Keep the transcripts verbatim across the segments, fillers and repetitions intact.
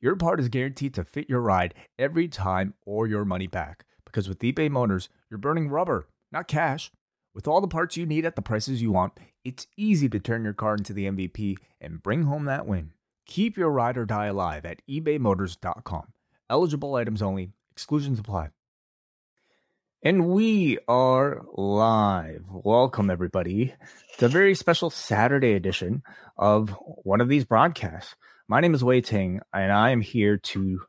your part is guaranteed to fit your ride every time or your money back. Because with eBay Motors, you're burning rubber, not cash. With all the parts you need at the prices you want, it's easy to turn your car into the M V P and bring home that win. Keep your ride or die alive at ebay motors dot com. Eligible items only. Exclusions apply. And we are live. Welcome, everybody, to a very special Saturday edition of one of these broadcasts. My name is Wei Ting, and I am here to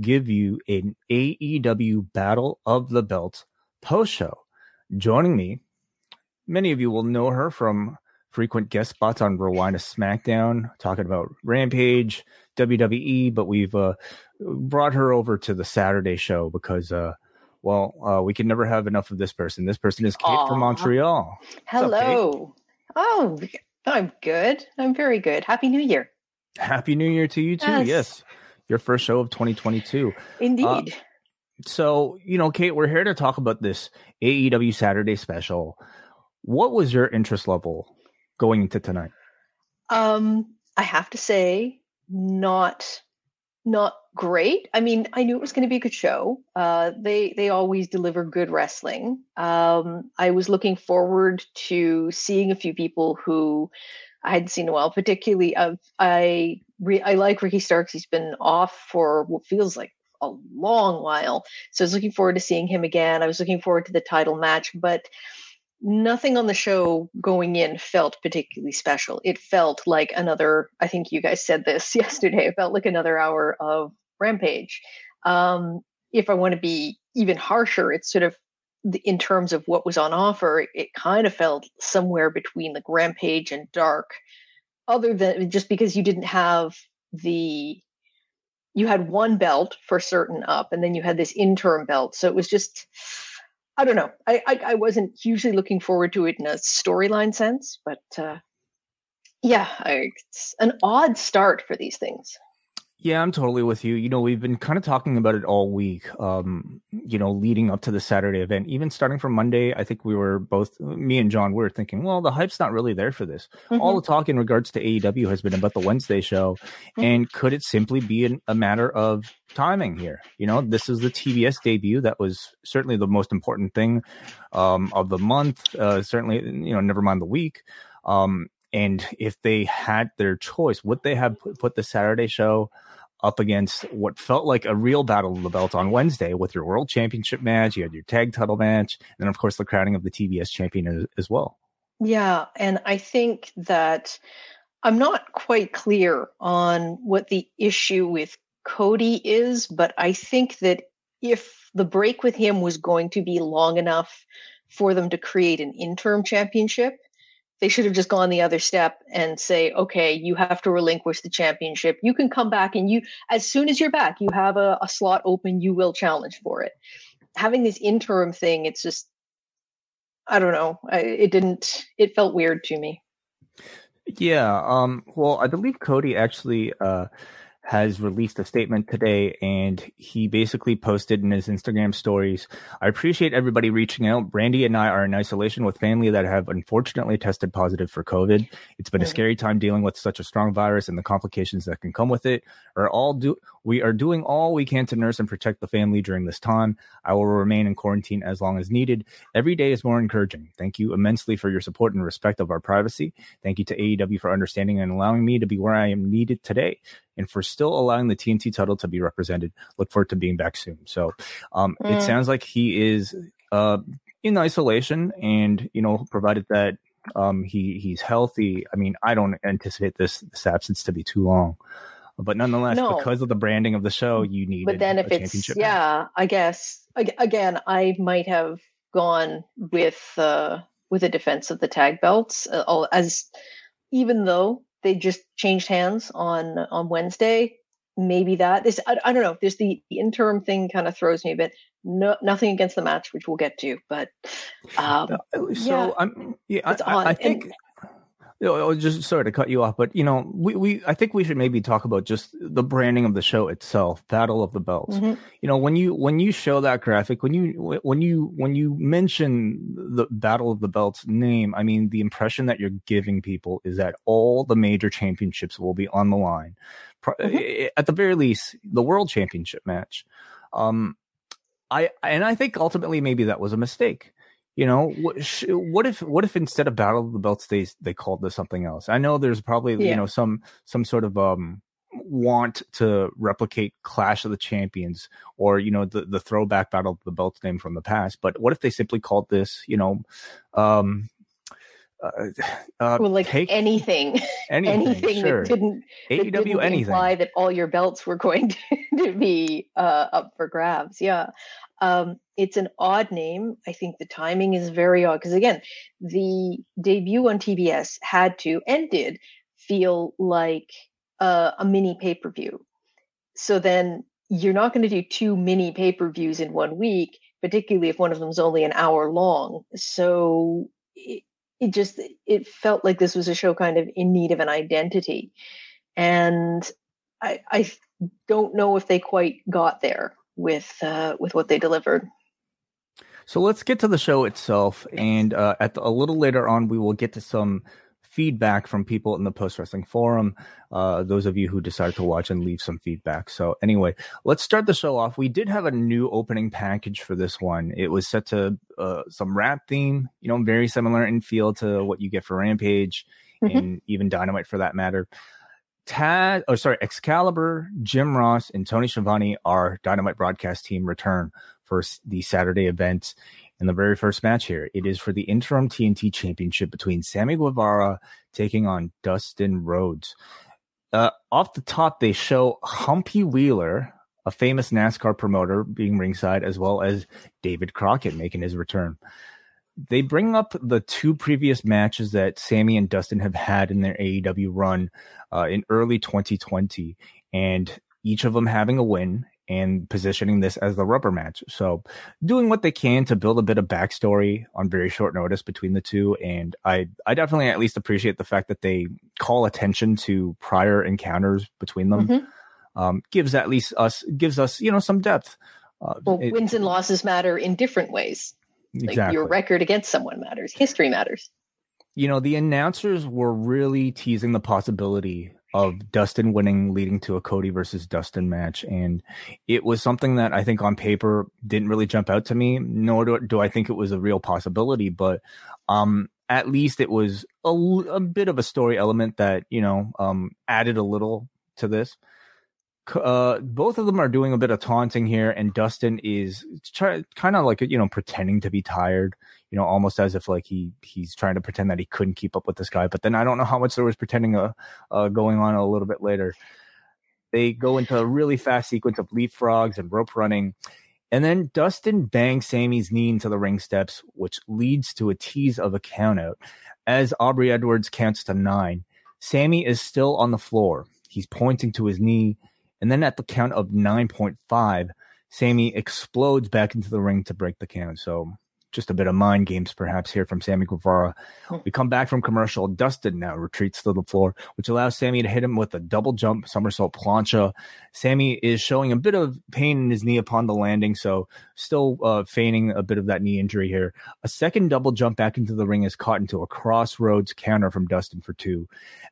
give you an A E W Battle of the Belts post show. Joining me, many of you will know her from frequent guest spots on Rewind to SmackDown, talking about Rampage, W W E, but we've uh, brought her over to the Saturday show because, uh, well, uh, we can never have enough of this person. This person is Kate Aww. From Montreal. Hello. Up, oh, I'm good. I'm very good. Happy New Year. Happy New Year to you, too. Yes. yes. Your first show of twenty twenty-two. Indeed. Uh, so, you know, Kate, we're here to talk about this A E W Saturday special. What was your interest level going into tonight? Um, I have to say, not not great. I mean, I knew it was going to be a good show. Uh, they they always deliver good wrestling. Um, I was looking forward to seeing a few people who I hadn't seen in a while, particularly uh, I re- I like Ricky Starks. He's been off for what feels like a long while. So I was looking forward to seeing him again. I was looking forward to the title match, but nothing on the show going in felt particularly special. It felt like another, I think you guys said this yesterday, it felt like another hour of Rampage. Um, if I want to be even harsher, it's sort of, in terms of what was on offer, it kind of felt somewhere between like Rampage and Dark, other than just because you didn't have the, you had one belt for certain up, and then you had this interim belt. So it was just, I don't know. I I, I wasn't hugely looking forward to it in a storyline sense, but uh, yeah, I, it's an odd start for these things. Yeah, I'm totally with you. You know, we've been kind of talking about it all week, um, you know, leading up to the Saturday event, even starting from Monday. I think we were both, me and John, we were thinking, well, the hype's not really there for this. Mm-hmm. All the talk in regards to A E W has been about the Wednesday show. Mm-hmm. And could it simply be an, a matter of timing here? You know, this is the T B S debut. That was certainly the most important thing um, of the month. Uh, certainly, you know, never mind the week. Um, and if they had their choice, would they have put the Saturday show up against what felt like a real battle of the belt on Wednesday with your world championship match? You had your tag title match, and then of course the crowning of the T B S champion as, as well. Yeah. And I think that I'm not quite clear on what the issue with Cody is, but I think that if the break with him was going to be long enough for them to create an interim championship, they should have just gone the other step and say, okay, you have to relinquish the championship. You can come back, and you, as soon as you're back, you have a, a slot open, you will challenge for it. Having this interim thing, it's just, I don't know. I, it didn't, it felt weird to me. Yeah. Um, well, I believe Cody actually uh, has released a statement today, and he basically posted in his Instagram stories, I appreciate everybody reaching out. Brandy and I are in isolation with family that have unfortunately tested positive for COVID. It's been a scary time dealing with such a strong virus and the complications that can come with it. Are all do- we are doing all we can to nurse and protect the family during this time. I will remain in quarantine as long as needed. Every day is more encouraging. Thank you immensely for your support and respect of our privacy. Thank you to A E W for understanding and allowing me to be where I am needed today, and for still allowing the T N T title to be represented. Look forward to being back soon. So um, mm. it sounds like he is uh, in isolation, and, you know, provided that um, he he's healthy. I mean, I don't anticipate this, this absence to be too long, but nonetheless, no. because of the branding of the show, you need a championship. But then if it's, yeah, I guess, again, I might have gone with, uh, with a defense of the tag belts, uh, as even though they just changed hands on, on Wednesday. maybe that this, I, I don't know. This, the, the interim thing kind of throws me a bit. No, nothing against the match, which we'll get to, but, um, so yeah, I'm, yeah, I, I, I think, and, oh, just sorry to cut you off, but you know, we, we I think we should maybe talk about just the branding of the show itself, Battle of the Belts. Mm-hmm. You know, when you when you show that graphic, when you when you when you mention the Battle of the Belts name, I mean, the impression that you're giving people is that all the major championships will be on the line. Mm-hmm. At the very least, the World Championship match. Um, I and I think ultimately maybe that was a mistake. You know, what, sh- what if what if instead of Battle of the Belts, they they called this something else? I know there's probably yeah. you know some some sort of um want to replicate Clash of the Champions or you know the, the throwback Battle of the Belts name from the past. But what if they simply called this you know, um, uh, uh well, like take anything, anything, anything sure. that didn't that A E W didn't anything imply that all your belts were going to, to be uh, up for grabs? Yeah. Um, it's an odd name. I think the timing is very odd because, again, the debut on T B S had to and did feel like uh, a mini pay-per-view. So then you're not going to do two mini pay-per-views in one week, particularly if one of them's only an hour long. So it, it just it felt like this was a show kind of in need of an identity. And I, I don't know if they quite got there with uh, with what they delivered. So let's get to the show itself, and uh, at the, a little later on, we will get to some feedback from people in the Post Wrestling Forum. Uh, those of you who decided to watch and leave some feedback. So anyway, let's start the show off. We did have a new opening package for this one. It was set to uh, some rap theme, you know, very similar in feel to what you get for Rampage mm-hmm. and even Dynamite for that matter. Taz, oh, sorry, Excalibur, Jim Ross, and Tony Schiavone, our Dynamite broadcast team, return for the Saturday event. And the very first match here, it is for the interim T N T championship between Sammy Guevara taking on Dustin Rhodes. Uh, off the top, they show Humpy Wheeler, a famous NASCAR promoter, being ringside, as well as David Crockett making his return. They bring up the two previous matches that Sammy and Dustin have had in their A E W run uh, in early twenty twenty, and each of them having a win and positioning this as the rubber match. So doing what they can to build a bit of backstory on very short notice between the two. And I, I definitely at least appreciate the fact that they call attention to prior encounters between them. Mm-hmm. Um, gives at least us, gives us, you know, some depth. Uh, well, it, wins and losses matter in different ways. Exactly. Like your record against someone matters. History matters. You know, the announcers were really teasing the possibility of Dustin winning, leading to a Cody versus Dustin match. And it was something that I think on paper didn't really jump out to me, nor do, do I think it was a real possibility. But um, at least it was a, a bit of a story element that, you know, um, added a little to this. Uh, both of them are doing a bit of taunting here, and Dustin is try, kind of like, you know, pretending to be tired, you know, almost as if like he he's trying to pretend that he couldn't keep up with this guy. But then I don't know how much there was pretending uh, uh, going on a little bit later. They go into a really fast sequence of leapfrogs and rope running. And then Dustin bangs Sammy's knee into the ring steps, which leads to a tease of a countout. As Aubrey Edwards counts to nine, Sammy is still on the floor. He's pointing to his knee. And then at the count of nine point five, Sammy explodes back into the ring to break the count. So just a bit of mind games perhaps here from Sammy Guevara. We come back from commercial. Dustin now retreats to the floor, which allows Sammy to hit him with a double jump somersault plancha. Sammy is showing a bit of pain in his knee upon the landing, so still uh, feigning a bit of that knee injury here. A second double jump back into the ring is caught into a crossroads counter from Dustin for two.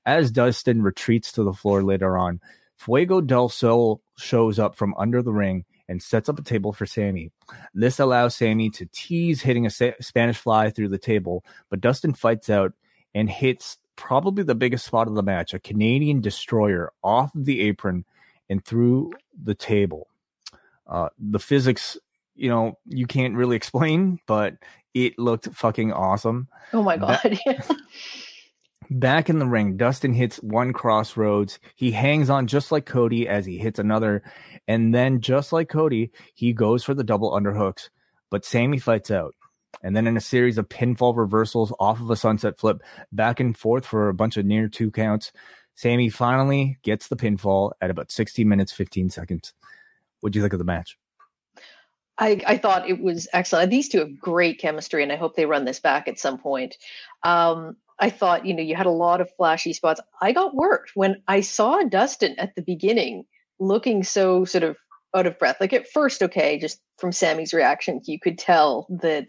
As Dustin retreats to the floor later on, Fuego Del Sol shows up from under the ring and sets up a table for Sammy. This allows Sammy to tease hitting a sa- Spanish fly through the table, but Dustin fights out and hits probably the biggest spot of the match, a Canadian destroyer off the apron and through the table. Uh, the physics, you know, you can't really explain, but it looked fucking awesome. Oh, my God. That- Back in the ring, Dustin hits one crossroads. He hangs on just like Cody as he hits another. And then just like Cody, he goes for the double underhooks. But Sammy fights out. And then in a series of pinfall reversals off of a sunset flip, back and forth for a bunch of near two counts, Sammy finally gets the pinfall at about sixty minutes, fifteen seconds. What do you think of the match? I, I thought it was excellent. These two have great chemistry, and I hope they run this back at some point. Um, I thought, you know, you had a lot of flashy spots. I got worked when I saw Dustin at the beginning looking so sort of out of breath. Like at first, okay, just from Sammy's reaction, you could tell that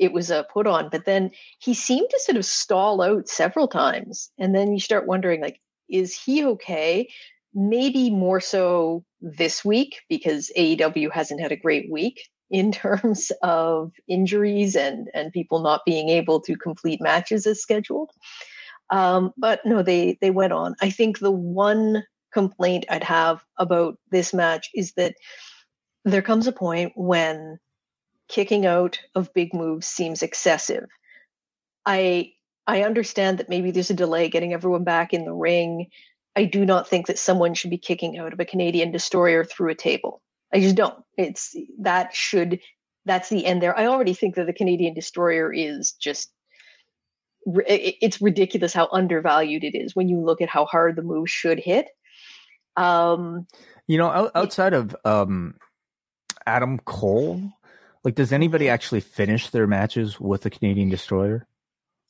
it was a put on, but then he seemed to sort of stall out several times. And then you start wondering, like, is he okay? Maybe more so this week because A E W hasn't had a great week in terms of injuries and, and people not being able to complete matches as scheduled. Um, but no, they, they went on. I think the one complaint I'd have about this match is that there comes a point when kicking out of big moves seems excessive. I, I understand that maybe there's a delay getting everyone back in the ring. I do not think that someone should be kicking out of a Canadian destroyer through a table. I just don't. It's that should, that's the end there. I already think that the Canadian destroyer is just, it's ridiculous how undervalued it is when you look at how hard the move should hit. Um, you know, outside of um, Adam Cole, like, does anybody actually finish their matches with the Canadian destroyer?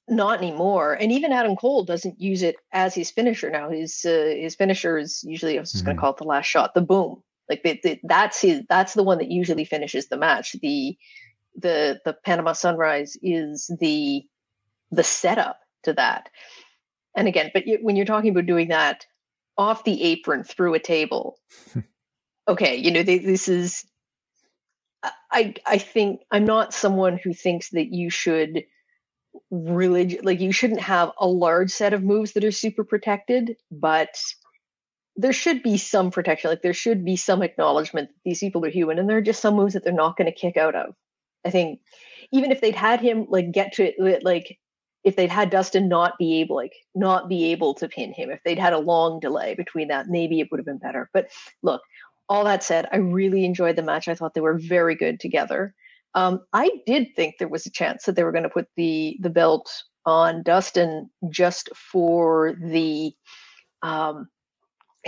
Not anymore. And even Adam Cole doesn't use it as his finisher now. His uh, his finisher is usually, I was just mm-hmm. going to call it the last shot, the boom. Like the, the, that's his. That's the one that usually finishes the match. The the the Panama Sunrise is the the setup to that. And again, but you, when you're talking about doing that off the apron through a table, okay, you know they, this is. I I think I'm not someone who thinks that you should really like you shouldn't have a large set of moves that are super protected, but there should be some protection. Like there should be some acknowledgement that these people are human and there are just some moves that they're not going to kick out of. I think even if they'd had him like get to it, like if they'd had Dustin not be able, like not be able to pin him, if they'd had a long delay between that, maybe it would have been better. But look, all that said, I really enjoyed the match. I thought they were very good together. Um, I did think there was a chance that they were going to put the, the belt on Dustin just for the, um,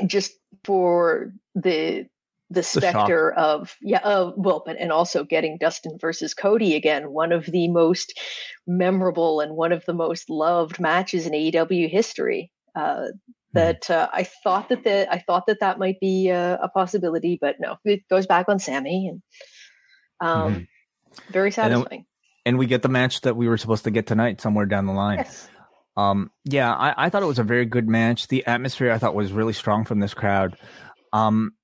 just for the the specter of yeah uh, well but and also getting Dustin versus Cody again, one of the most memorable and one of the most loved matches in A E W history. Uh, that uh, I thought that the I thought that that might be uh, a possibility, but no, it goes back on Sammy and um, mm-hmm. very satisfying. And, and we get the match that we were supposed to get tonight somewhere down the line. Yes. Um, yeah, I, I thought it was a very good match. The atmosphere I thought was really strong from this crowd. Um,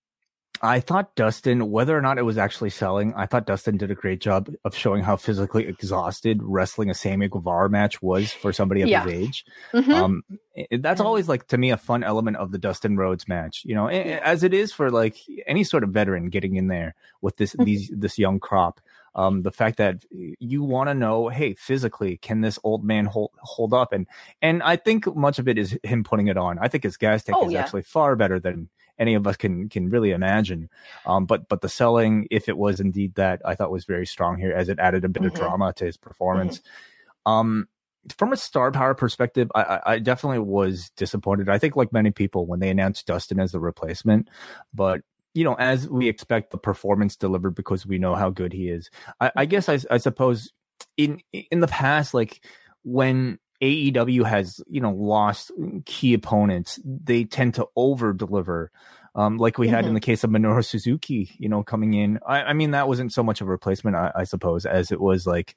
I thought Dustin, whether or not it was actually selling, I thought Dustin did a great job of showing how physically exhausted wrestling a Sammy Guevara match was for somebody of yeah. his age. Mm-hmm. Um, it, that's mm-hmm. always like to me a fun element of the Dustin Rhodes match, you know, yeah. as it is for like any sort of veteran getting in there with this these this young crop. Um, the fact that you want to know, hey, physically, can this old man hold hold up? And and I think much of it is him putting it on. I think his gas tank oh, is yeah. actually far better than any of us can can really imagine. Um, but but the selling, if it was indeed that, I thought was very strong here as it added a bit mm-hmm. of drama to his performance. Mm-hmm. Um, from a star power perspective, I, I definitely was disappointed. I think like many people when they announced Dustin as the replacement, but you know, as we expect the performance delivered because we know how good he is. I, I guess I, I suppose in in the past, like when A E W has, you know, lost key opponents, they tend to over deliver. Um, like we mm-hmm. had in the case of Minoru Suzuki, you know, coming in. I, I mean, that wasn't so much a replacement, I, I suppose, as it was like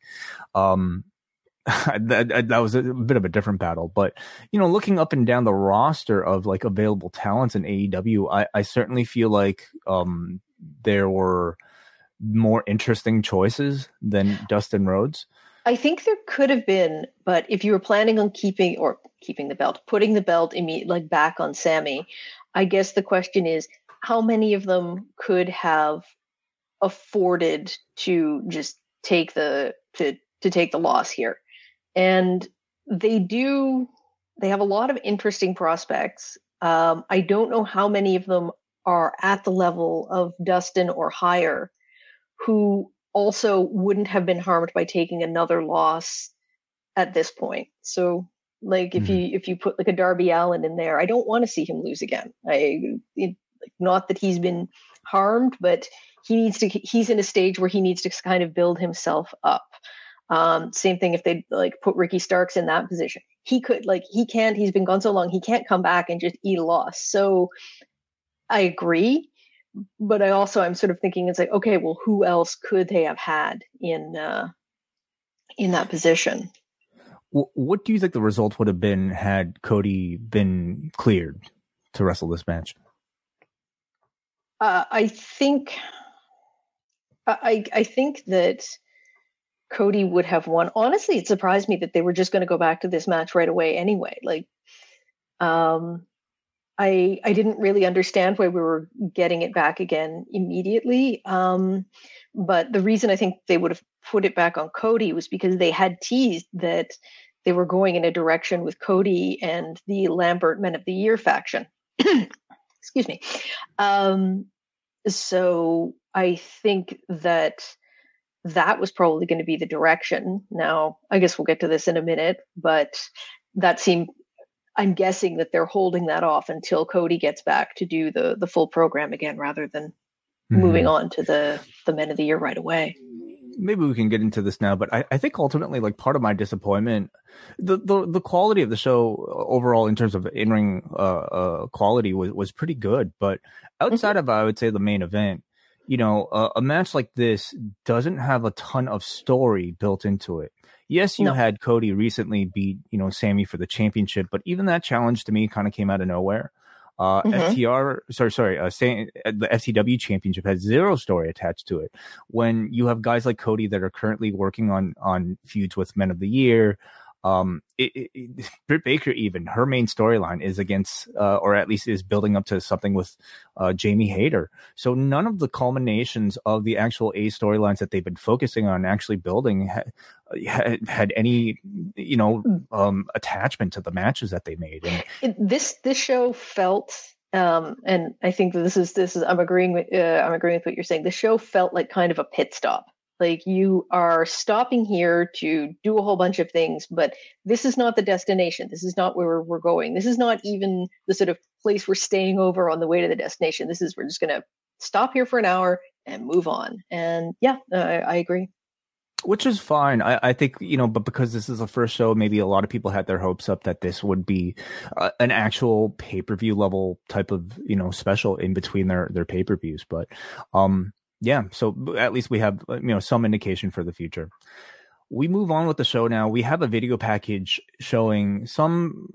um, that, that was a bit of a different battle, but you know, looking up and down the roster of like available talents in A E W, I, I certainly feel like um, there were more interesting choices than Dustin Rhodes. I think there could have been, but if you were planning on keeping or keeping the belt, putting the belt immediately like back on Sammy, I guess the question is how many of them could have afforded to just take the to to take the loss here. And they do, they have a lot of interesting prospects. Um, I don't know how many of them are at the level of Dustin or higher, who also wouldn't have been harmed by taking another loss at this point. So Like if mm-hmm. you if you put like a Darby Allin in there, I don't want to see him lose again. I it, not that he's been harmed, but he needs to. He's in a stage where he needs to kind of build himself up. Um, same thing if they like put Ricky Starks in that position. He could like he can't. He's been gone so long. He can't come back and just eat a loss. So I agree, but I also I'm sort of thinking it's like, okay, well, who else could they have had in uh, in that position? What do you think the result would have been had Cody been cleared to wrestle this match? Uh, I think, I I think that Cody would have won. Honestly, it surprised me that they were just going to go back to this match right away anyway. Like, um, I I didn't really understand why we were getting it back again immediately. Um, but the reason I think they would have put it back on Cody was because they had teased that they were going in a direction with Cody and the Lambert Men of the Year faction. Excuse me. Um, so I think that that was probably going to be the direction. Now, I guess we'll get to this in a minute, but that seemed, I'm guessing that they're holding that off until Cody gets back to do the, the full program again, rather than mm-hmm. moving on to the, the Men of the Year right away. Maybe we can get into this now, but I, I think ultimately, like, part of my disappointment, the, the, the quality of the show overall in terms of in-ring uh, uh, quality was, was pretty good. But outside mm-hmm. of, I would say, the main event, you know, uh, a match like this doesn't have a ton of story built into it. Yes, you no. had Cody recently beat, you know, Sammy for the championship, but even that challenge to me kind of came out of nowhere. Uh, mm-hmm. F T R, sorry, sorry, uh, say, the F T W championship has zero story attached to it. When you have guys like Cody that are currently working on on feuds with Men of the Year, um, it, it, it, Britt Baker, even her main storyline is against, uh, or at least is building up to something with uh, Jamie Hayter. So none of the culminations of the actual A storylines that they've been focusing on actually building ha- had, had any, you know, um, attachment to the matches that they made. And it, this this show felt, um, and I think that this is this is I'm agreeing with uh, I'm agreeing with what you're saying. The show felt like kind of a pit stop. Like, you are stopping here to do a whole bunch of things, but this is not the destination. This is not where we're going. This is not even the sort of place we're staying over on the way to the destination. This is, we're just going to stop here for an hour and move on. And yeah, uh, I agree. Which is fine. I, I think, you know, but because this is the first show, maybe a lot of people had their hopes up that this would be uh, an actual pay-per-view level type of, you know, special in between their, their pay-per-views. But, um, yeah, so at least we have, you know, some indication for the future. We move on with the show now. We have a video package showing some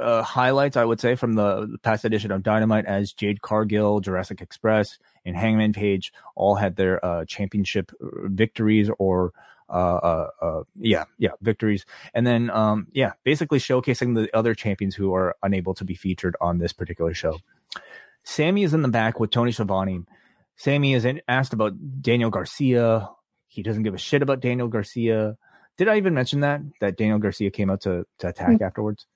uh, highlights, I would say, from the past edition of Dynamite, as Jade Cargill, Jurassic Express, and Hangman Page all had their uh, championship victories or Uh, uh, uh, yeah, yeah, victories. And then, um, yeah, basically showcasing the other champions who are unable to be featured on this particular show. Sammy is in the back with Tony Schiavone. Sammy is asked about Daniel Garcia. He doesn't give a shit about Daniel Garcia. Did I even mention that? That Daniel Garcia came out to, to attack mm. afterwards?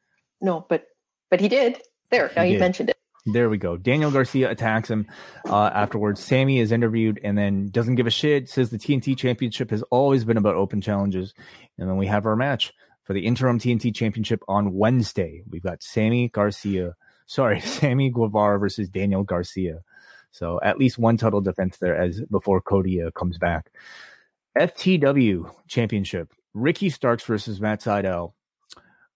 No, but but he did. There, he now did. You mentioned it. There we go. Daniel Garcia attacks him uh, afterwards. Sammy is interviewed and then doesn't give a shit. Says the T N T Championship has always been about open challenges. And then we have our match for the interim T N T Championship on Wednesday. We've got Sammy Garcia. Sorry, Sammy Guevara versus Daniel Garcia. So at least one title defense there as before Cody uh, comes back. F T W Championship. Ricky Starks versus Matt Sydal.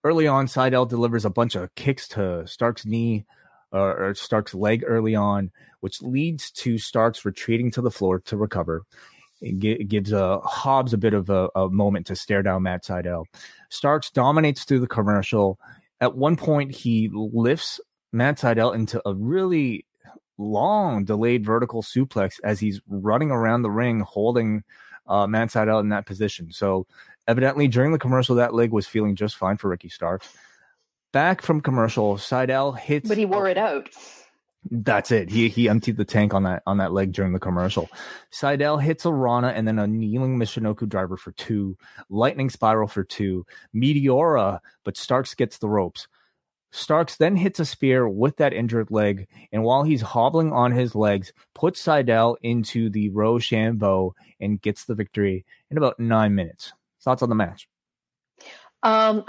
Early on, Sydal delivers a bunch of kicks to Starks' knee uh, or Starks' leg early on, which leads to Starks retreating to the floor to recover. It gi- gives uh, Hobbs a bit of a, a moment to stare down Matt Sydal. Starks dominates through the commercial. At one point, he lifts Matt Sydal into a really long delayed vertical suplex as he's running around the ring holding uh, Matt Sydal in that position. So evidently during the commercial, that leg was feeling just fine for Ricky Starks. Back from commercial, Sydal hits, but he wore it out. That's it. He he emptied the tank on that on that leg during the commercial. Sydal hits a Rana and then a kneeling Michinoku driver for two, lightning spiral for two, Meteora, but Starks gets the ropes. Starks then hits a spear with that injured leg, and while he's hobbling on his legs, puts Sydal into the Rochambeau and gets the victory in about nine minutes. Thoughts on the match? Um,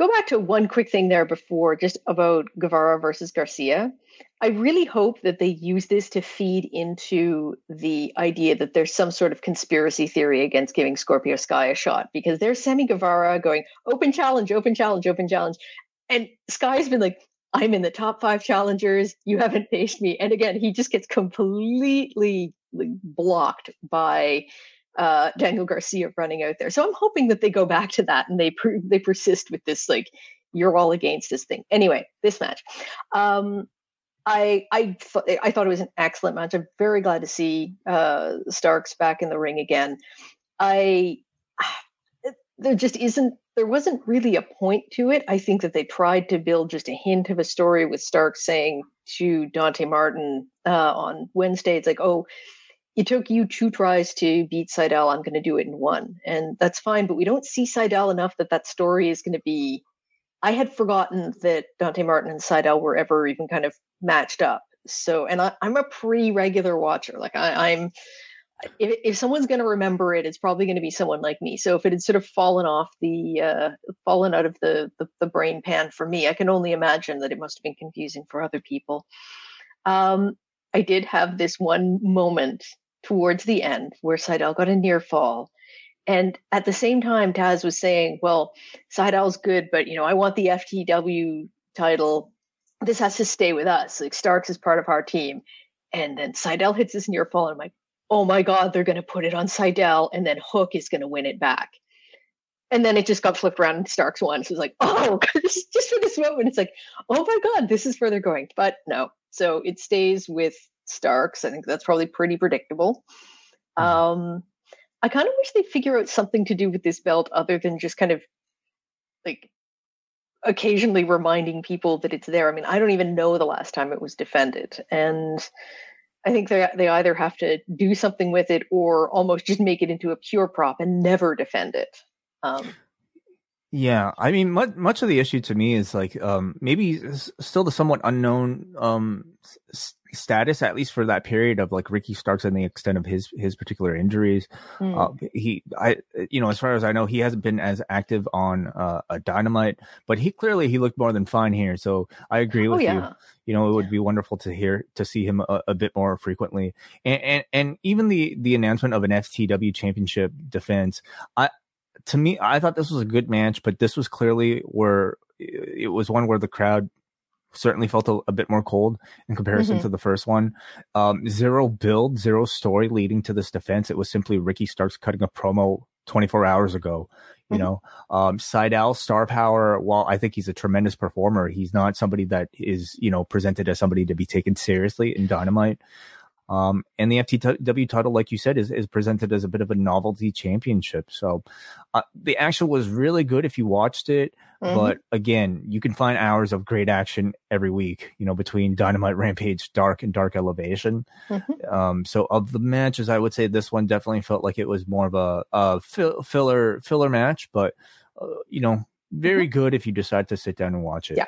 go back to one quick thing there before, just about Guevara versus Garcia. I really hope that they use this to feed into the idea that there's some sort of conspiracy theory against giving Scorpio Sky a shot, because there's Sammy Guevara going, open challenge, open challenge, open challenge. And Sky's been like, I'm in the top five challengers. You haven't faced me. And again, he just gets completely blocked by uh, Daniel Garcia running out there. So I'm hoping that they go back to that and they per- they persist with this, like, you're all against this thing. Anyway, this match. Um, I I, th- I thought it was an excellent match. I'm very glad to see uh, Starks back in the ring again. I there just isn't there wasn't really a point to it. I think that they tried to build just a hint of a story with Starks saying to Dante Martin uh, on Wednesday, it's like, oh, it took you two tries to beat Sydal. I'm going to do it in one. And that's fine, but we don't see Sydal enough that that story is going to be... I had forgotten that Dante Martin and Sydal were ever even kind of matched up. So, and I, I'm a pre-regular watcher. Like I, I'm, if, if someone's going to remember it, it's probably going to be someone like me. So if it had sort of fallen off the, uh, fallen out of the, the the brain pan for me, I can only imagine that it must have been confusing for other people. Um, I did have this one moment towards the end where Sydal got a near fall. And at the same time, Taz was saying, well, Sydal's good, but, you know, I want the F T W title. This has to stay with us. Like, Starks is part of our team. And then Sydal hits his near fall, and I'm like, oh, my God, they're going to put it on Sydal, and then Hook is going to win it back. And then it just got flipped around, and Starks won. So it's like, oh, just for this moment, it's like, oh, my God, this is where they're going. But no. So it stays with Starks. I think that's probably pretty predictable. Um I kind of wish they'd figure out something to do with this belt other than just kind of like occasionally reminding people that it's there. I mean, I don't even know the last time it was defended. And I think they they either have to do something with it or almost just make it into a pure prop and never defend it. Um, yeah. I mean, much, much of the issue to me is like um, maybe still the somewhat unknown um, st- status, at least for that period, of like Ricky Starks and the extent of his his particular injuries. Mm. Uh, he, I, you know, as far as I know, he hasn't been as active on uh, a Dynamite, but he clearly he looked more than fine here. So I agree with oh, yeah. you. You know, it would be wonderful to hear to see him a, a bit more frequently, and, and and even the the announcement of an F T W championship defense. I to me, I thought this was a good match, but this was clearly where it was one where the crowd certainly felt a, a bit more cold in comparison mm-hmm. to the first one. Um, zero build, zero story leading to this defense. It was simply Ricky Starks cutting a promo twenty-four hours ago. You mm-hmm. know, um, Sydal, star power, while I think he's a tremendous performer, he's not somebody that is, you know, presented as somebody to be taken seriously in Dynamite. Um, and the F T W title, like you said, is, is presented as a bit of a novelty championship. So uh, the action was really good if you watched it. Mm-hmm. But again, you can find hours of great action every week, you know, between Dynamite, Rampage, Dark, and Dark Elevation. Mm-hmm. Um, so of the matches, I would say this one definitely felt like it was more of a, a fill, filler filler match. But, uh, you know, very mm-hmm. good if you decide to sit down and watch it. Yeah.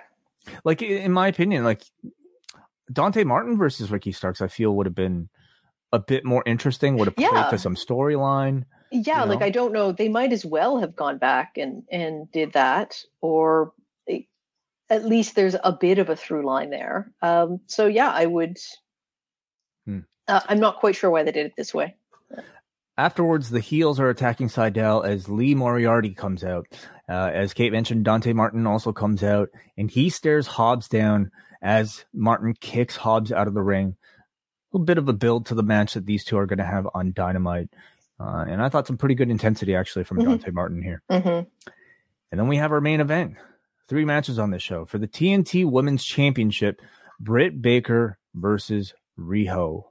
Like, in my opinion, like... Dante Martin versus Ricky Starks, I feel, would have been a bit more interesting, would have played yeah. to some storyline. Yeah, you know? Like, I don't know. They might as well have gone back and, and did that, or they, at least there's a bit of a through line there. Um, so, yeah, I would... Hmm. Uh, I'm not quite sure why they did it this way. Afterwards, the heels are attacking Sydal as Lee Moriarty comes out. Uh, as Kate mentioned, Dante Martin also comes out, and he stares Hobbs down as Martin kicks Hobbs out of the ring. A little bit of a build to the match that these two are going to have on Dynamite. Uh, and I thought some pretty good intensity, actually, from mm-hmm. Dante Martin here. Mm-hmm. And then we have our main event. Three matches on this show. For the T N T Women's Championship, Britt Baker versus Riho.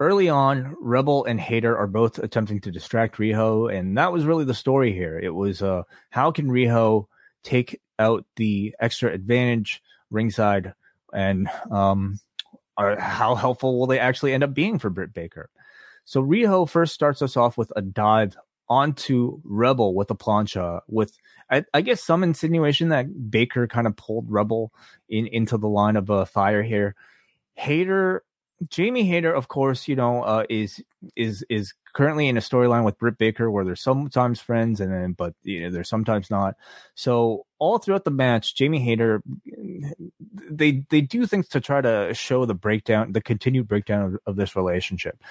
Early on, Rebel and Hayter are both attempting to distract Riho, and that was really the story here. It was, uh, how can Riho take out the extra advantage ringside, and um, are, how helpful will they actually end up being for Britt Baker? So Riho first starts us off with a dive onto Rebel with a plancha, with I, I guess some insinuation that Baker kind of pulled Rebel in into the line of a fire here. Hayter Jamie Hayter, of course, you know, uh, is is is currently in a storyline with Britt Baker where they're sometimes friends and then, but you know, they're sometimes not. So all throughout the match, Jamie Hayter, they they do things to try to show the breakdown, the continued breakdown of, of this relationship.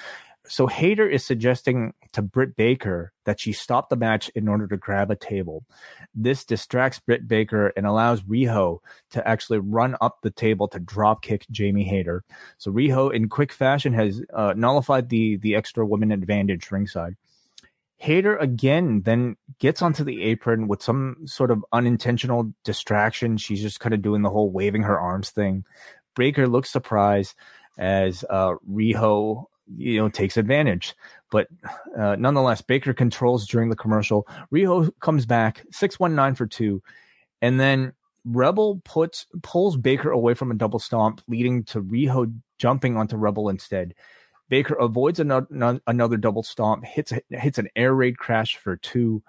So Hayter is suggesting to Britt Baker that she stop the match in order to grab a table. This distracts Britt Baker and allows Riho to actually run up the table to dropkick Jamie Hayter. So Riho, in quick fashion, has uh, nullified the the extra woman advantage ringside. Hayter again then gets onto the apron with some sort of unintentional distraction. She's just kind of doing the whole waving her arms thing. Baker looks surprised as uh, Riho, you know, takes advantage, but uh, nonetheless, Baker controls during the commercial. Riho comes back six one nine for two, and then Rebel puts pulls Baker away from a double stomp, leading to Riho jumping onto Rebel instead. Baker avoids another, another double stomp, hits hits an air raid crash for two.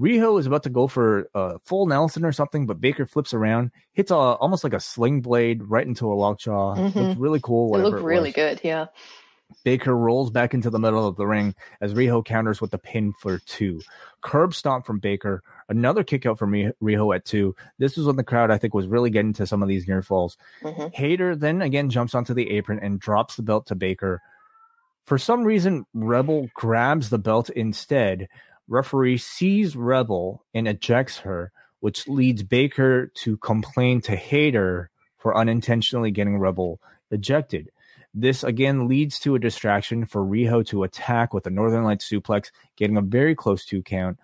Riho is about to go for a full Nelson or something, but Baker flips around, hits a, almost like a sling blade right into a lockjaw. Mm-hmm. Looked really cool. It looked really it good, yeah. Baker rolls back into the middle of the ring as Riho counters with the pin for two. Curb stomp from Baker. Another kick out from Riho at two. This is when the crowd, I think, was really getting to some of these near falls. Mm-hmm. Hayter then again jumps onto the apron and drops the belt to Baker. For some reason, Rebel grabs the belt instead. Referee sees Rebel and ejects her, which leads Baker to complain to Hayter for unintentionally getting Rebel ejected. This, again, leads to a distraction for Riho to attack with a Northern Lights suplex, getting a very close two count.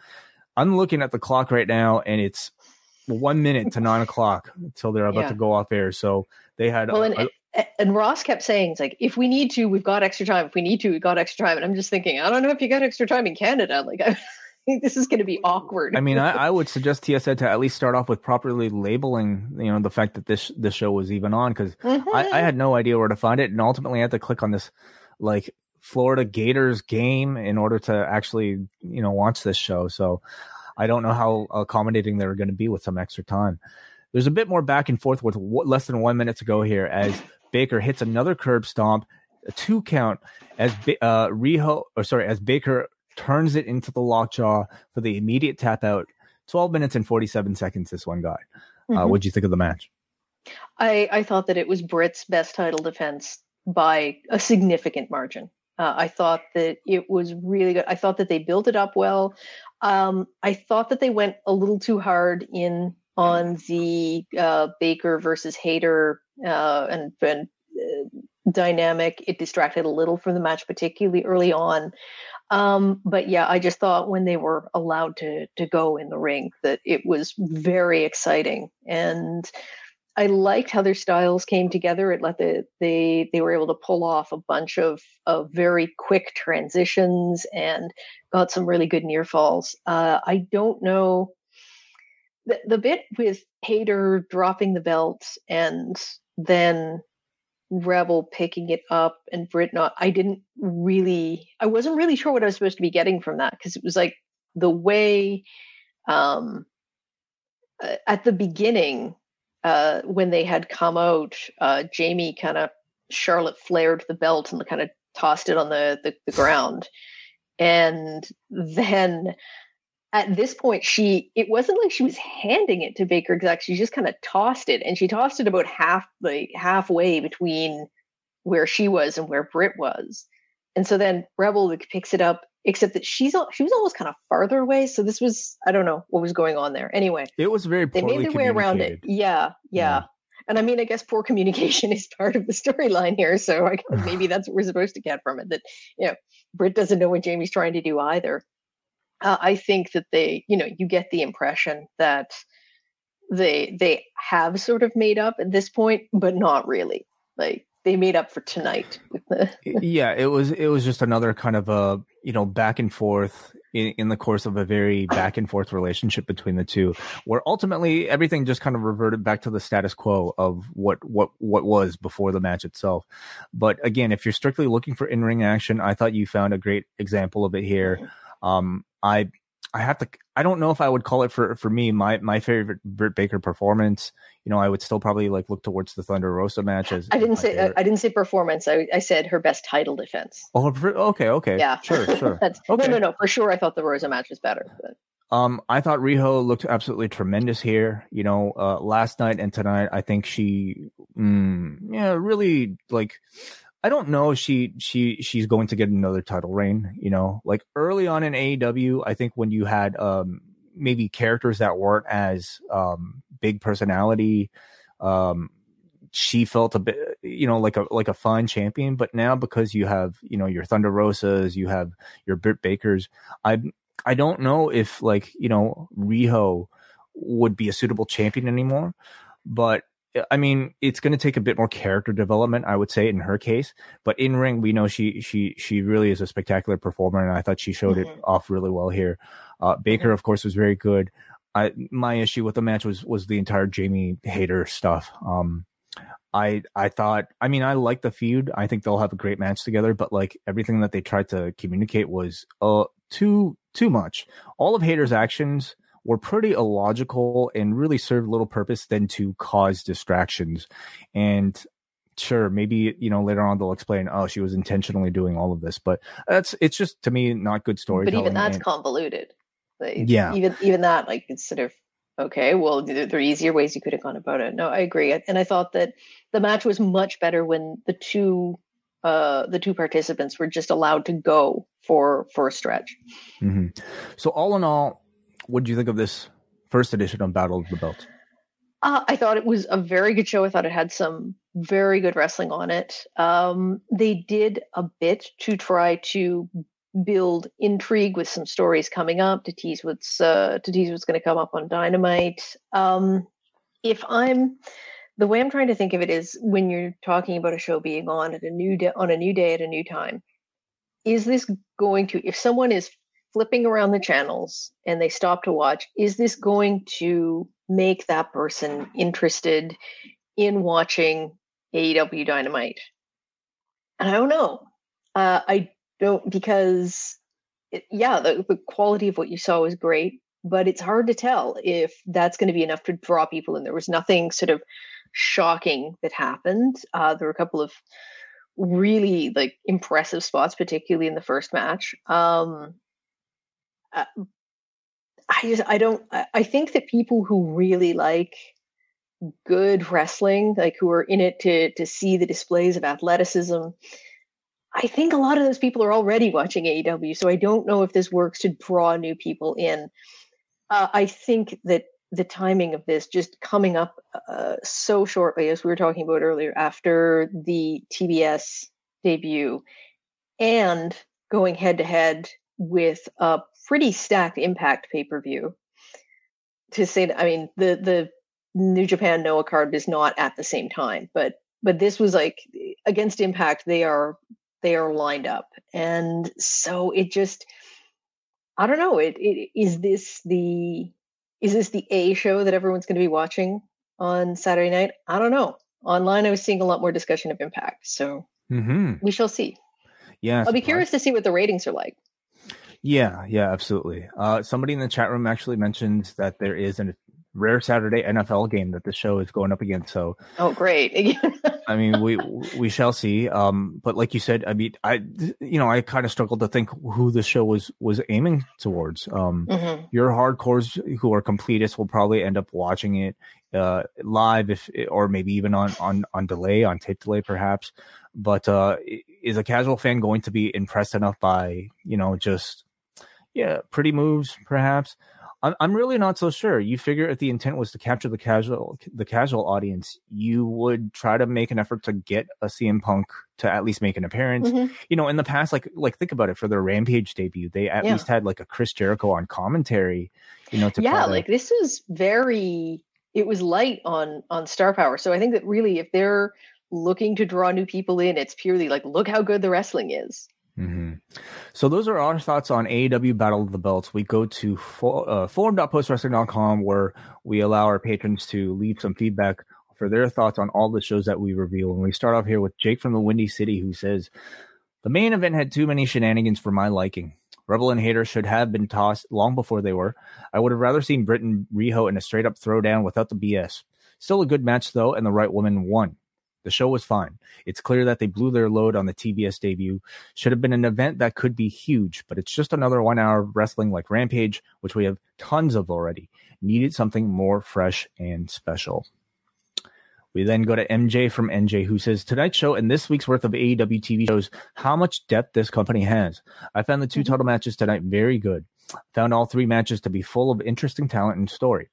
I'm looking at the clock right now, and it's one minute to nine o'clock until they're about yeah. to go off air. So they had... Well, and, a, and Ross kept saying, it's like, if we need to, we've got extra time. If we need to, we've got extra time. And I'm just thinking, I don't know if you got extra time in Canada. Like, I think this is going to be awkward. I mean, I, I would suggest T S A to at least start off with properly labeling, you know, the fact that this this show was even on, because mm-hmm. I, I had no idea where to find it, and ultimately I had to click on this like Florida Gators game in order to actually, you know, watch this show. So I don't know how accommodating they're going to be with some extra time. There's a bit more back and forth with what, less than one minute to go here as Baker hits another curb stomp, a two count as uh, Riho, or sorry, as Baker turns it into the lockjaw for the immediate tap out. twelve minutes and forty-seven seconds this one guy. Mm-hmm. Uh, what'd you think of the match? I, I thought that it was Britt's best title defense by a significant margin. Uh, I thought that it was really good. I thought that they built it up well. Um, I thought that they went a little too hard in on the uh, Baker versus Hayter uh, and, and uh, dynamic. It distracted a little from the match, particularly early on. Um, but yeah, I just thought when they were allowed to to go in the ring that it was very exciting, and I liked how their styles came together. It let the they they were able to pull off a bunch of of very quick transitions and got some really good near falls. Uh, I don't know the the bit with Hayter dropping the belt and then Rebel picking it up and Britt not. I didn't really, I wasn't really sure what I was supposed to be getting from that, because it was like the way um, at the beginning uh, when they had come out, uh, Jamie kind of Charlotte flared the belt and kind of tossed it on the, the, the ground. And then at this point, she it wasn't like she was handing it to Baker exactly. She just kind of tossed it, and she tossed it about half like halfway between where she was and where Britt was. And so then Rebel picks it up, except that she's she was almost kind of farther away. So this was, I don't know what was going on there. Anyway, it was very poorly they made their way around it. Yeah, yeah, yeah. And I mean, I guess poor communication is part of the storyline here. So I guess maybe that's what we're supposed to get from it. That, you know, Britt doesn't know what Jamie's trying to do either. Uh, I think that they, you know, you get the impression that they they have sort of made up at this point, but not really. Like they made up for tonight. Yeah, it was it was just another kind of a, you know, back and forth in, in the course of a very back and forth relationship between the two, where ultimately everything just kind of reverted back to the status quo of what what what was before the match itself. But again, if you're strictly looking for in-ring action, I thought you found a great example of it here. Um, I I have to, I don't know if I would call it for, for me, my, my favorite Britt Baker performance. You know, I would still probably like look towards the Thunder Rosa match. As I didn't say, favorite. I didn't say performance. I, I said her best title defense. Oh, okay. Okay. Yeah. Sure. Sure. That's, okay. No, no, no. For sure. I thought the Rosa match was better. But. Um, I thought Riho looked absolutely tremendous here, you know, uh, last night and tonight. I think she, mm, yeah, really like, I don't know if she, she, she's going to get another title reign, you know, like early on in A E W. I think when you had, um, maybe characters that weren't as, um, big personality, um, she felt a bit, you know, like a, like a fine champion, but now because you have, you know, your Thunder Rosas, you have your Britt Bakers, I'm, I don't know if, like, you know, Riho would be a suitable champion anymore, but I mean, it's going to take a bit more character development, I would say, in her case. But in ring, we know she she she really is a spectacular performer, and I thought she showed mm-hmm. it off really well here. Uh, Baker, mm-hmm. of course, was very good. I, my issue with the match was was the entire Jamie Hayter stuff. Um, I I thought, I mean, I like the feud. I think they'll have a great match together, but like everything that they tried to communicate was uh too. Too much. All of Hayter's actions were pretty illogical and really served little purpose than to cause distractions. And sure, maybe, you know, later on they'll explain, oh, she was intentionally doing all of this, but that's, it's just, to me, not good storytelling. But even that's and, convoluted. Like, yeah. Even, even that, like, it's sort of, okay, well, there are easier ways you could have gone about it. No, I agree. And I thought that the match was much better when the two Uh, the two participants were just allowed to go for for a stretch. Mm-hmm. So all in all, what did you think of this first edition of Battle of the Belt? Uh, I thought it was a very good show. I thought it had some very good wrestling on it. Um, they did a bit to try to build intrigue with some stories coming up, to tease what's uh, to tease what's going to come up on Dynamite. Um, if I'm The way I'm trying to think of it is, when you're talking about a show being on at a new day, on a new day at a new time, is this going to, if someone is flipping around the channels and they stop to watch, is this going to make that person interested in watching A E W Dynamite? And I don't know. Uh, I don't, because it, yeah, the, the quality of what you saw was great, but it's hard to tell if that's going to be enough to draw people in. There was nothing sort of shocking that happened. Uh, there were a couple of really like impressive spots, particularly in the first match. Um, I, I just, I don't, I, I think that people who really like good wrestling, like who are in it to to see the displays of athleticism, I think a lot of those people are already watching A E W. So I don't know if this works to draw new people in. Uh, I think that the timing of this just coming up uh, so shortly, as we were talking about earlier, after the T B S debut and going head to head with a pretty stacked Impact pay-per-view, to say that, I mean, the, the New Japan Noah card is not at the same time, but, but this was like against Impact. They are, they are lined up. And so it just, I don't know. It, it is this the, Is this the A show that everyone's going to be watching on Saturday night? I don't know. Online, I was seeing a lot more discussion of Impact. So mm-hmm. we shall see. Yeah, I'll be curious to see what the ratings are like. Yeah, yeah, absolutely. Uh, somebody in the chat room actually mentioned that there is a rare Saturday N F L game that the show is going up against. So, oh, great. I mean, we we shall see. Um, but like you said, I mean, I you know, I kind of struggled to think who the show was was aiming towards. Um, mm-hmm. Your hardcores who are completists will probably end up watching it uh, live, if or maybe even on on on delay, on tape delay, perhaps. But uh, is a casual fan going to be impressed enough by, you know, just yeah, pretty moves, perhaps? I'm really not so sure. You figure if the intent was to capture the casual, the casual audience, you would try to make an effort to get a C M Punk to at least make an appearance. Mm-hmm. You know, in the past, like like think about it, for their Rampage debut, they at yeah. least had like a Chris Jericho on commentary. You know, to yeah, like to... this was very. It was light on on star power. So I think that really, if they're looking to draw new people in, it's purely like, look how good the wrestling is. Mm-hmm. So those are our thoughts on A E W Battle of the Belts. We go to for, uh, forum dot post wrestling dot com, where we allow our patrons to leave some feedback for their thoughts on all the shows that we review. And we start off here with Jake from the Windy City, who says, the main event had too many shenanigans for my liking. Rebel and Hayter should have been tossed long before they were. I would have rather seen Britt and Riho in a straight-up throwdown without the B S. Still a good match, though, and the right woman won. The show was fine. It's clear that they blew their load on the T B S debut. Should have been an event that could be huge, but it's just another one-hour wrestling like Rampage, which we have tons of already. Needed something more fresh and special. We then go to M J from N J, who says, tonight's show and this week's worth of A E W T V shows how much depth this company has. I found the two title matches tonight very good. Found all three matches to be full of interesting talent and story.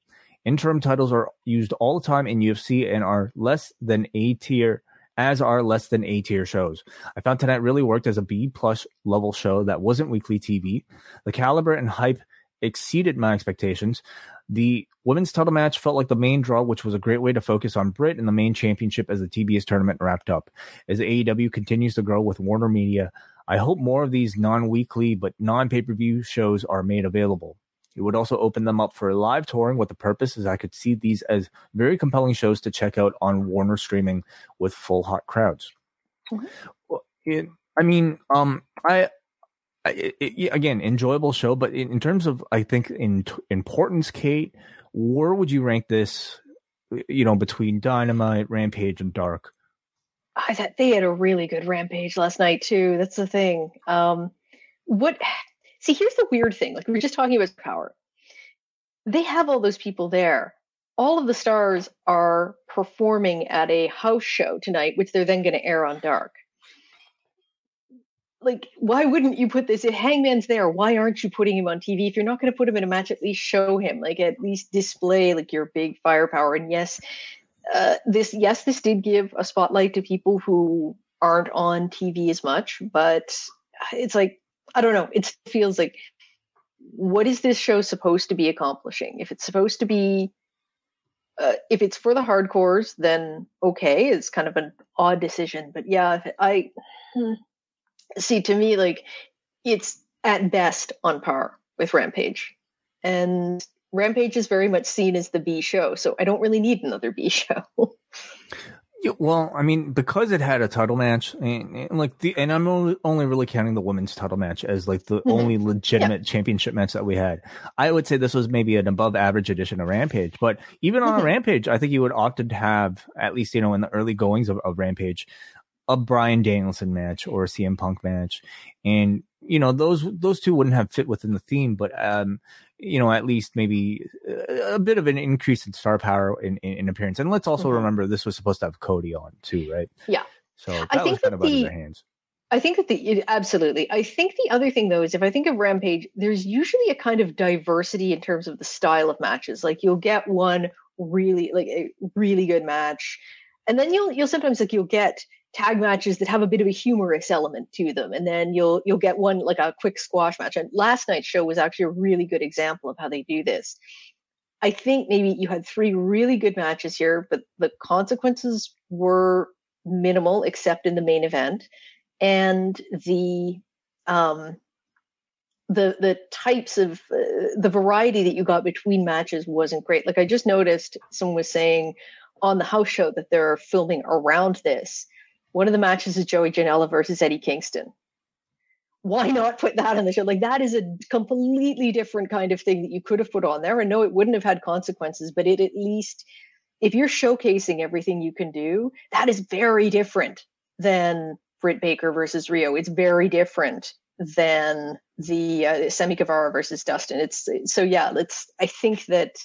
Interim titles are used all the time in U F C and are less than A-tier, as are less than A-tier shows. I found tonight really worked as a B-plus level show that wasn't weekly T V. The caliber and hype exceeded my expectations. The women's title match felt like the main draw, which was a great way to focus on Britt and the main championship as the T B S tournament wrapped up. As A E W continues to grow with Warner Media, I hope more of these non-weekly but non-pay-per-view shows are made available. It would also open them up for live touring with the purpose, as I could see these as very compelling shows to check out on Warner streaming with full hot crowds. Mm-hmm. Well, it, I mean, um, I... It, it, again, enjoyable show, but in, in terms of, I think, in t- importance, Kate, where would you rank this, you know, between Dynamite, Rampage, and Dark? I thought they had a really good Rampage last night, too. That's the thing. Um, what? See, here's the weird thing. Like, we were just talking about power. They have all those people there. All of the stars are performing at a house show tonight, which they're then going to air on Dark. Like, why wouldn't you put this? If Hangman's there, why aren't you putting him on T V? If you're not going to put him in a match, at least show him. Like, at least display, like, your big firepower. And yes, uh, this yes, this did give a spotlight to people who aren't on T V as much. But it's like, I don't know. It feels like, what is this show supposed to be accomplishing? If it's supposed to be, uh, if it's for the hardcores, then okay. It's kind of an odd decision. But yeah, if it, I... Hmm. See, to me, like, it's at best on par with Rampage. And Rampage is very much seen as the B show, so I don't really need another B show. Yeah, well, I mean, because it had a title match, and, and like the, and I'm only, only really counting the women's title match as like the mm-hmm. only legitimate yeah. championship match that we had. I would say this was maybe an above average edition of Rampage, but even on a Rampage, I think you would often have, at least, you know, in the early goings of, of Rampage, a Bryan Danielson match or a C M Punk match. And, you know, those, those two wouldn't have fit within the theme, but, um, you know, at least maybe a bit of an increase in star power in, in, in appearance. And let's also mm-hmm. remember this was supposed to have Cody on too, right? Yeah. So that I think was kind that of the, out of their hands. I think that the, it, absolutely. I think the other thing though, is if I think of Rampage, there's usually a kind of diversity in terms of the style of matches. Like you'll get one really, like a really good match. And then you'll, you'll sometimes like, you'll get tag matches that have a bit of a humorous element to them. And then you'll, you'll get one, like a quick squash match. And last night's show was actually a really good example of how they do this. I think maybe you had three really good matches here, but the consequences were minimal, except in the main event. And the, um, the, the types of uh, the variety that you got between matches wasn't great. Like I just noticed someone was saying on the house show that they're filming around this. One of the matches is Joey Janela versus Eddie Kingston. Why not put that on the show? Like that is a completely different kind of thing that you could have put on there. And no, it wouldn't have had consequences, but it at least, if you're showcasing everything you can do, that is very different than Britt Baker versus Riho. It's very different than the uh, Sammy Guevara versus Dustin. It's so yeah, let's, I think that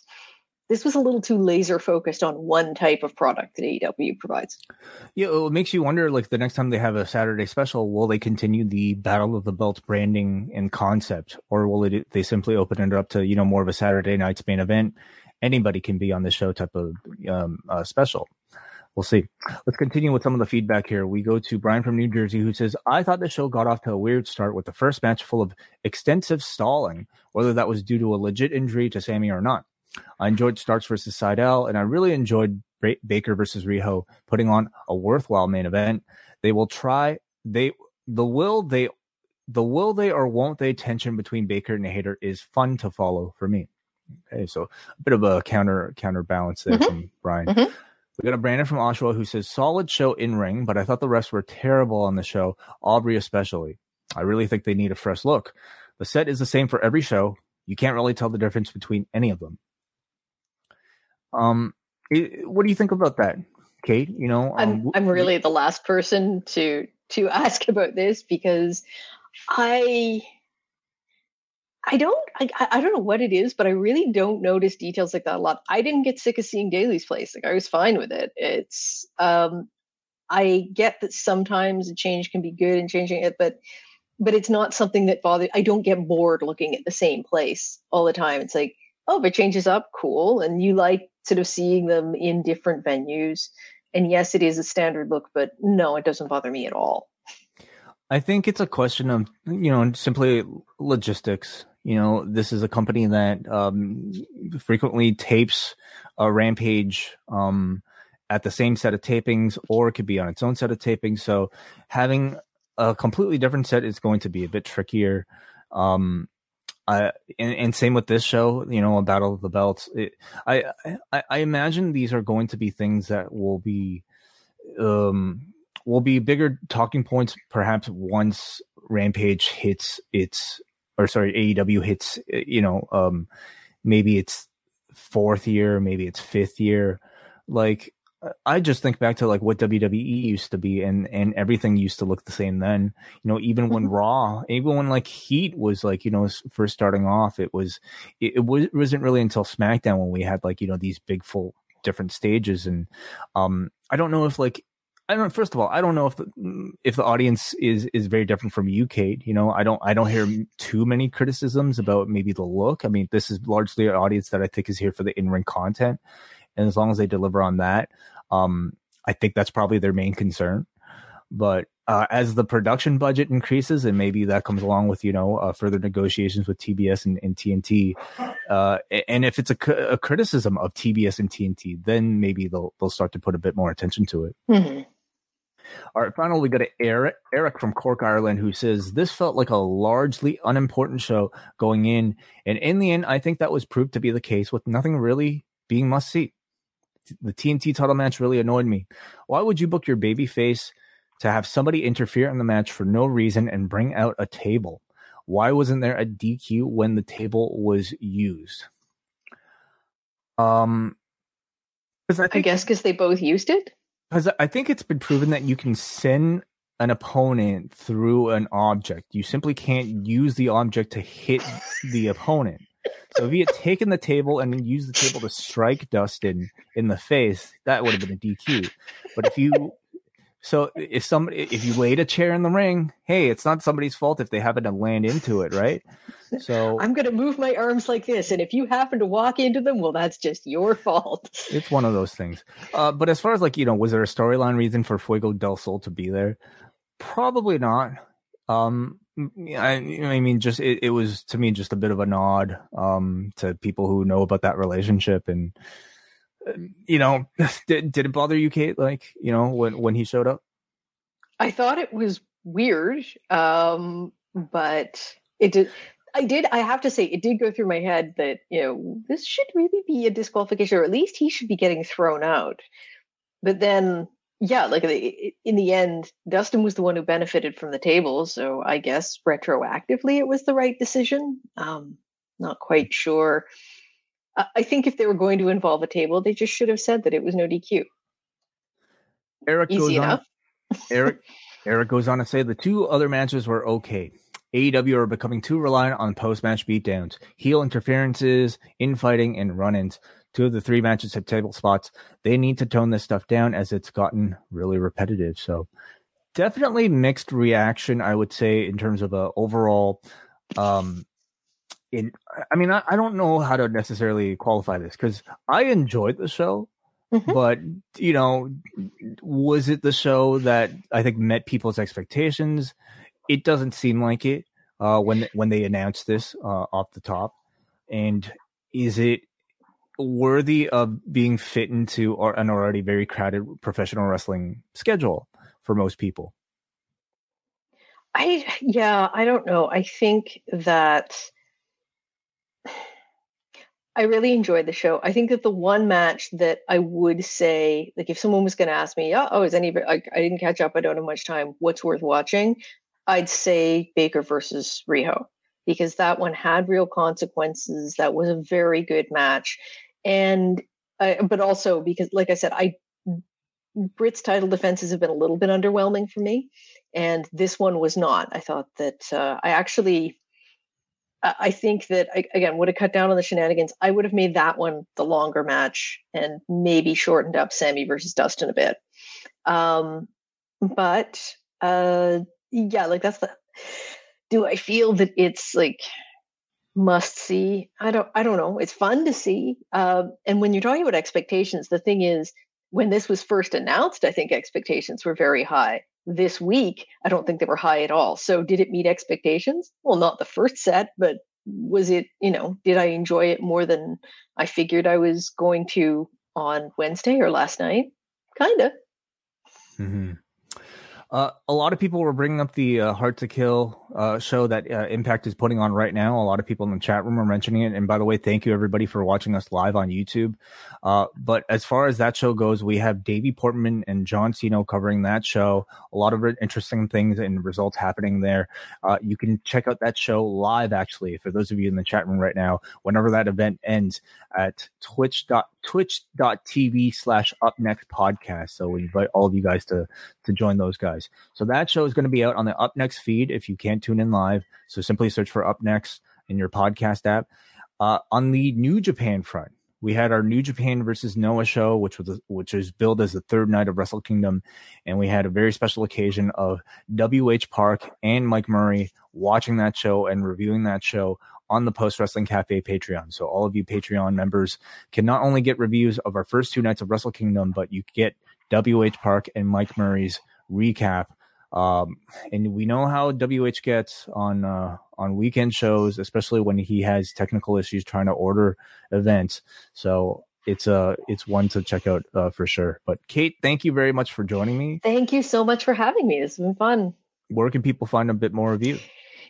this was a little too laser focused on one type of product that A E W provides. Yeah, it makes you wonder, like the next time they have a Saturday special, will they continue the Battle of the Belt branding and concept, or will it, they simply open it up to, you know, more of a Saturday night's main event? Anybody can be on the show type of um, uh, special. We'll see. Let's continue with some of the feedback here. We go to Brian from New Jersey, who says, I thought the show got off to a weird start with the first match full of extensive stalling, whether that was due to a legit injury to Sammy or not. I enjoyed Starks versus Sydal, and I really enjoyed Baker versus Riho putting on a worthwhile main event. They will try they the will they the will they or won't they tension between Baker and Hayter is fun to follow for me. Okay, so a bit of a counter counterbalance there mm-hmm. from Brian. Mm-hmm. We got a Brandon from Oshawa who says solid show in ring, but I thought the refs were terrible on the show, Aubrey especially. I really think they need a fresh look. The set is the same for every show. You can't really tell the difference between any of them. Um, it, what do you think about that, Kate? You know, um, I'm I'm really the last person to to ask about this because I I don't I I don't know what it is, but I really don't notice details like that a lot. I didn't get sick of seeing Daily's place. Like I was fine with it. It's um I get that sometimes a change can be good and changing it, but but it's not something that bothers. I don't get bored looking at the same place all the time. It's like, oh, if it changes up, cool. And you like sort of seeing them in different venues. And yes, it is a standard look, but no, it doesn't bother me at all. I think it's a question of, you know, simply logistics. You know, this is a company that um, frequently tapes a Rampage um, at the same set of tapings, or it could be on its own set of tapings. So having a completely different set is going to be a bit trickier. Um, I, and, and same with this show, you know, a Battle of the Belts. It, I, I I imagine these are going to be things that will be um, will be bigger talking points, perhaps once Rampage hits its, or sorry, A E W hits, you know, um, maybe it's fourth year, maybe it's fifth year. Like, I just think back to like what W W E used to be, and, and everything used to look the same then, you know, even when mm-hmm. Raw, even when like Heat was like, you know, first starting off, it was, it, it wasn't really until SmackDown when we had like, you know, these big full different stages. And um, I don't know if like, I don't, first of all, I don't know if the, if the audience is, is very different from you, Kate. You know, I don't, I don't hear too many criticisms about maybe the look. I mean, this is largely an audience that I think is here for the in-ring content. And as long as they deliver on that, um, I think that's probably their main concern. But uh, as the production budget increases, and maybe that comes along with, you know, uh, further negotiations with T B S and, and T N T. Uh, and if it's a, a criticism of T B S and T N T, then maybe they'll they'll start to put a bit more attention to it. Mm-hmm. All right, finally, we got Eric, Eric from Cork, Ireland, who says, this felt like a largely unimportant show going in. And in the end, I think that was proved to be the case, with nothing really being must-see. The T N T title match really annoyed me. Why would you book your baby face to have somebody interfere in the match for no reason and bring out a table? Why wasn't there a D Q when the table was used? Um, I, think, I guess because they both used it? Because I think it's been proven that you can send an opponent through an object. You simply can't use the object to hit the opponent. So if he had taken the table and used the table to strike Dustin in the face, that would have been a D Q. But if you, so if somebody, if you laid a chair in the ring, hey, it's not somebody's fault if they happen to land into it, right? So I'm going to move my arms like this, and if you happen to walk into them, well, that's just your fault. It's one of those things. Uh, but as far as like, you know, was there a storyline reason for Fuego Del Sol to be there? Probably not. Um, I, I mean, just it, it was to me just a bit of a nod um, to people who know about that relationship. And uh, you know, did did it bother you, Kate? Like, you know, when when he showed up, I thought it was weird, um, but it did. I did. I have to say, it did go through my head that, you know, this should really be a disqualification, or at least he should be getting thrown out. But then, yeah, like in the end, Dustin was the one who benefited from the table. So I guess retroactively it was the right decision. Um, not quite sure. I think if they were going to involve a table, they just should have said that it was no D Q. Eric Easy goes enough. On, Eric, Eric goes on to say the two other matches were okay. A E W are becoming too reliant on post-match beatdowns, heel interferences, infighting, and run-ins. Two of the three matches had table spots. They need to tone this stuff down as it's gotten really repetitive. So definitely mixed reaction, I would say, in terms of a overall. Um, in I mean, I, I don't know how to necessarily qualify this because I enjoyed the show. Mm-hmm. But, you know, was it the show that I think met people's expectations? It doesn't seem like it uh, when when they announced this uh, off the top. And is it worthy of being fit into or an already very crowded professional wrestling schedule for most people? I yeah, I don't know. I think that I really enjoyed the show. I think that the one match that I would say, like if someone was going to ask me, oh, oh is anybody? I, I didn't catch up. I don't have much time. What's worth watching? I'd say Baker versus Riho. because that one had real consequences. That was a very good match. And, uh, but also because, like I said, I, Britt's title defenses have been a little bit underwhelming for me. And this one was not. I thought that uh, I actually, I think that I, again, would have cut down on the shenanigans. I would have made that one the longer match and maybe shortened up Sammy versus Dustin a bit. Um, but uh, yeah, like that's the, do I feel that it's like must see? I don't, I don't know. It's fun to see. Uh, and when you're talking about expectations, the thing is, when this was first announced, I think expectations were very high. This week, I don't think they were high at all. So did it meet expectations? Well, not the first set, but was it, you know, did I enjoy it more than I figured I was going to on Wednesday or last night? Kind of. Mm-hmm. Uh, a lot of people were bringing up the uh, Hard to Kill uh, show that uh, Impact is putting on right now. A lot of people in the chat room are mentioning it. And by the way, thank you everybody for watching us live on YouTube. Uh, but as far as that show goes, we have Davey Portman and John Cena covering that show. A lot of interesting things and results happening there. Uh, you can check out that show live, actually, for those of you in the chat room right now, whenever that event ends at Twitch. twitch.tv slash up next podcast. So we invite all of you guys to to join those guys. So that show is going to be out on the Up Next feed if you can't tune in live. So simply search for Up Next in your podcast app. Uh, on the New Japan front, we had our New Japan versus Noah show, which was which is billed as the third night of Wrestle Kingdom, and we had a very special occasion of W H Park and Mike Murray watching that show and reviewing that show on the Post Wrestling Cafe Patreon. So all of you Patreon members can not only get reviews of our first two nights of Wrestle Kingdom, but you get W H Park and Mike Murray's recap. Um, and we know how W H gets on uh, on weekend shows, especially when he has technical issues trying to order events. So it's uh, it's one to check out uh, for sure. But Kate, thank you very much for joining me. Thank you so much for having me. This has been fun. Where can people find a bit more of you?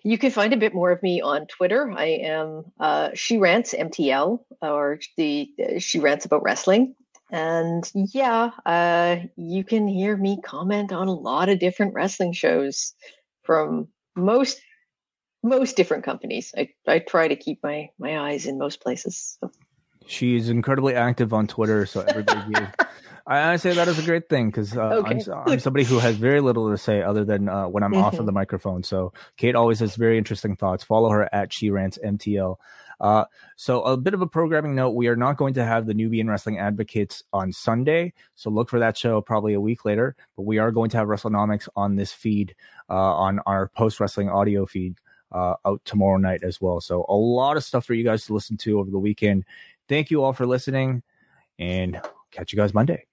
You can find a bit more of me on Twitter. I am uh, She Rants M T L, or the uh, She Rants About Wrestling. And yeah, uh, you can hear me comment on a lot of different wrestling shows from most most different companies. I, I try to keep my, my eyes in most places. So. She is incredibly active on Twitter, so everybody gives. I say that is a great thing because uh, okay. I'm, I'm somebody who has very little to say other than uh, when I'm mm-hmm. off of the microphone. So Kate always has very interesting thoughts. Follow her at SheRantsMTL. Uh, so a bit of a programming note. We are not going to have the Newbie and Wrestling Advocates on Sunday. So look for that show probably a week later. But we are going to have WrestleNomics on this feed, uh, on our post-wrestling audio feed uh, out tomorrow night as well. So a lot of stuff for you guys to listen to over the weekend. Thank you all for listening, and catch you guys Monday.